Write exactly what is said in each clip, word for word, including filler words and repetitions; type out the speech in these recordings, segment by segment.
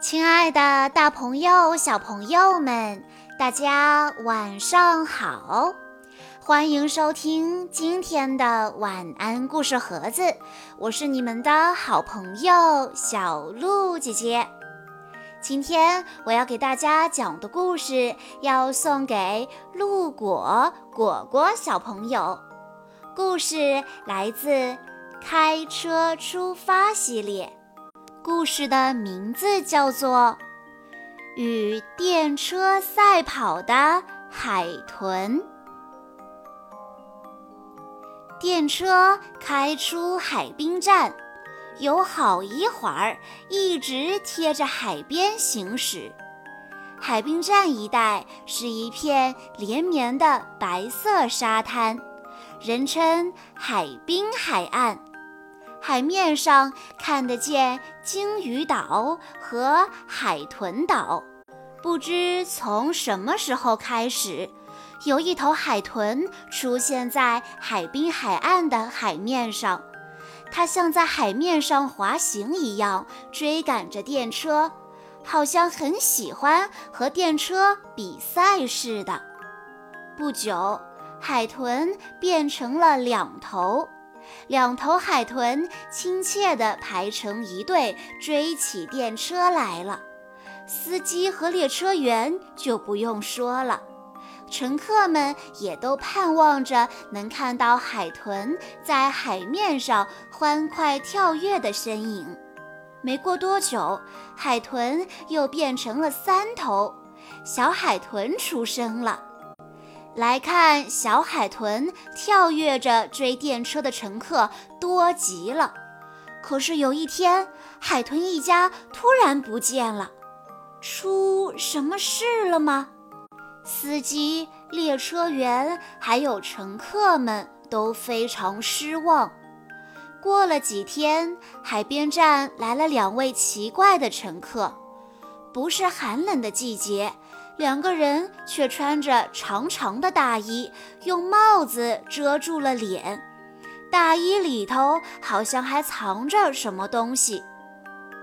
亲爱的大朋友小朋友们，大家晚上好，欢迎收听今天的晚安故事盒子，我是你们的好朋友小鹿姐姐。今天我要给大家讲的故事要送给鹿果果果小朋友，故事来自开车出发系列，故事的名字叫做《与电车赛跑的海豚》。电车开出海滨站，有好一会儿一直贴着海边行驶。海滨站一带是一片连绵的白色沙滩，人称海滨海岸。海面上看得见鲸鱼岛和海豚岛。不知从什么时候开始，有一头海豚出现在海滨海岸的海面上，它像在海面上滑行一样追赶着电车，好像很喜欢和电车比赛似的。不久，海豚变成了两头。两头海豚亲切地排成一队，追起电车来了。司机和列车员就不用说了，乘客们也都盼望着能看到海豚在海面上欢快跳跃的身影。没过多久，海豚又变成了三头，小海豚出生了。来看小海豚跳跃着追电车的乘客多极了。可是有一天，海豚一家突然不见了，出什么事了吗？司机、列车员还有乘客们都非常失望。过了几天，海边站来了两位奇怪的乘客。不是寒冷的季节，两个人却穿着长长的大衣，用帽子遮住了脸，大衣里头好像还藏着什么东西。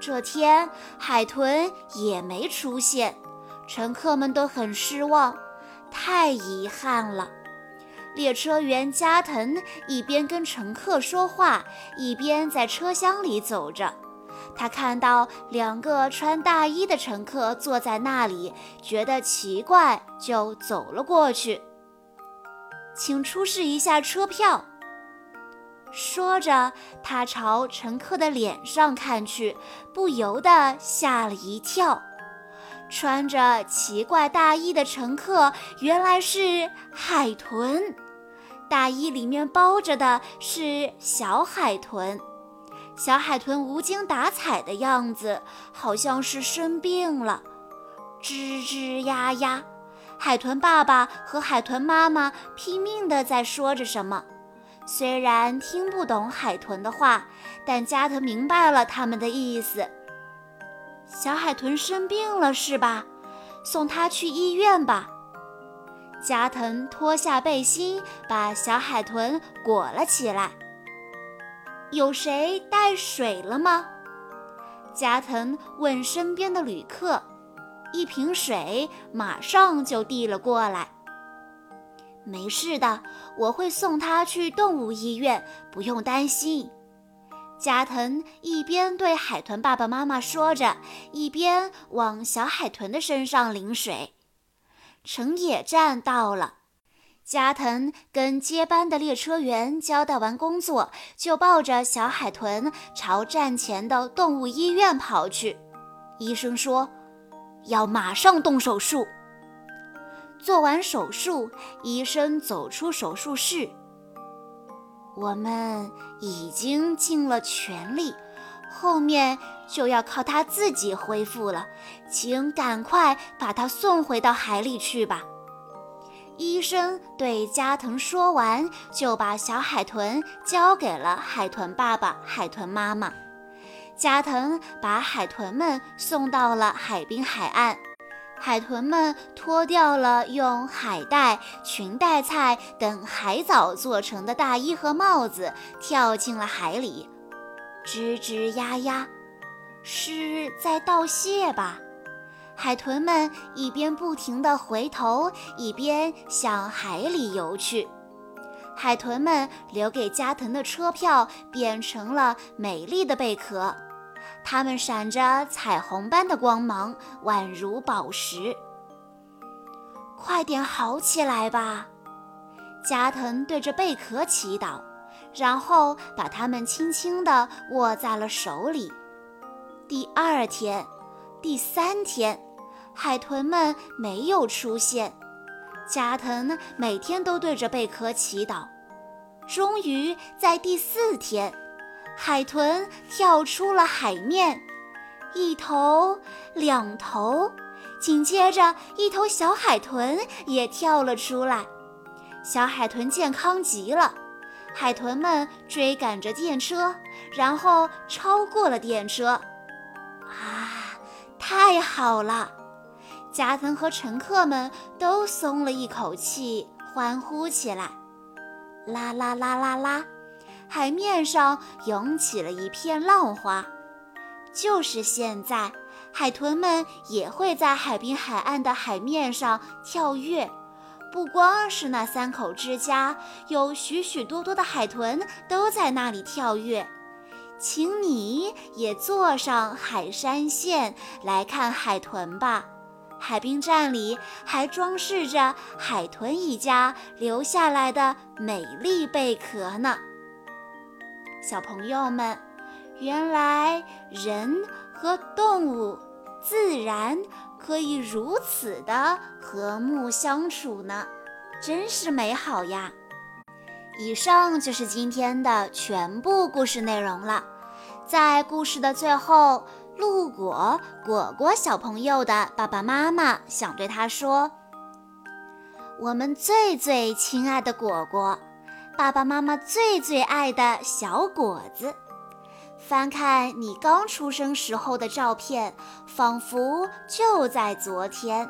这天，海豚也没出现，乘客们都很失望，太遗憾了。列车员加藤一边跟乘客说话，一边在车厢里走着。他看到两个穿大衣的乘客坐在那里，觉得奇怪，就走了过去。请出示一下车票。说着，他朝乘客的脸上看去，不由得吓了一跳。穿着奇怪大衣的乘客原来是海豚，大衣里面包着的是小海豚。小海豚无精打采的样子，好像是生病了，吱吱呀呀。海豚爸爸和海豚妈妈拼命地在说着什么，虽然听不懂海豚的话，但加藤明白了他们的意思。小海豚生病了是吧？送它去医院吧。加藤脱下背心，把小海豚裹了起来。有谁带水了吗？加藤问身边的旅客，一瓶水马上就递了过来。没事的，我会送他去动物医院，不用担心。加藤一边对海豚爸爸妈妈说着，一边往小海豚的身上淋水。成野站到了。加藤跟接班的列车员交代完工作，就抱着小海豚朝站前的动物医院跑去。医生说，要马上动手术。做完手术，医生走出手术室。我们已经尽了全力，后面就要靠他自己恢复了，请赶快把他送回到海里去吧。医生对加藤说完，就把小海豚交给了海豚爸爸、海豚妈妈。加藤把海豚们送到了海滨海岸，海豚们脱掉了用海带、裙带菜等海藻做成的大衣和帽子，跳进了海里。吱吱呀呀，是在道谢吧？海豚们一边不停地回头，一边向海里游去。海豚们留给加藤的车票变成了美丽的贝壳，它们闪着彩虹般的光芒，宛如宝石。快点好起来吧，加藤对着贝壳祈祷，然后把它们轻轻地握在了手里。第二天，第三天，海豚们没有出现。加藤每天都对着贝壳祈祷。终于在第四天，海豚跳出了海面，一头，两头，紧接着一头小海豚也跳了出来。小海豚健康极了，海豚们追赶着电车，然后超过了电车。啊，太好了！加藤和乘客们都松了一口气，欢呼起来。啦啦啦啦啦，海面上涌起了一片浪花。就是现在，海豚们也会在海滨海岸的海面上跳跃。不光是那三口之家，有许许多多的海豚都在那里跳跃。请你也坐上海山线来看海豚吧。海滨站里还装饰着海豚一家留下来的美丽贝壳呢。小朋友们，原来人和动物、自然可以如此的和睦相处呢，真是美好呀！以上就是今天的全部故事内容了。在故事的最后，陆果果果小朋友的爸爸妈妈想对他说：我们最最亲爱的果果，爸爸妈妈最最爱的小果子，翻看你刚出生时候的照片，仿佛就在昨天，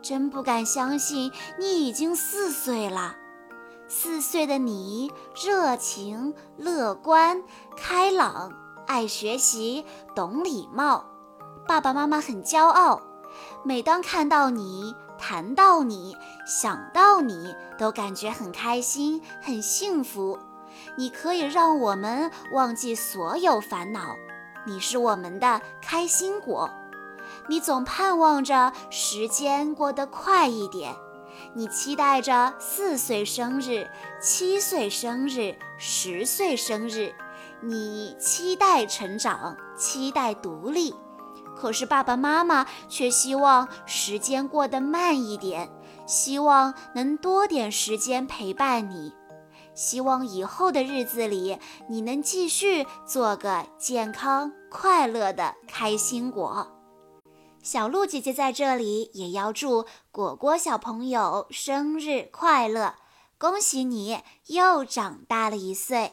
真不敢相信你已经四岁了。四岁的你，热情、乐观、开朗，爱学习，懂礼貌。爸爸妈妈很骄傲，每当看到你，谈到你，想到你，都感觉很开心，很幸福。你可以让我们忘记所有烦恼，你是我们的开心果。你总盼望着时间过得快一点，你期待着四岁生日、七岁生日、十岁生日，你期待成长，期待独立。可是爸爸妈妈却希望时间过得慢一点，希望能多点时间陪伴你。希望以后的日子里，你能继续做个健康快乐的开心果。小鹿姐姐在这里也要祝果果小朋友生日快乐，恭喜你又长大了一岁。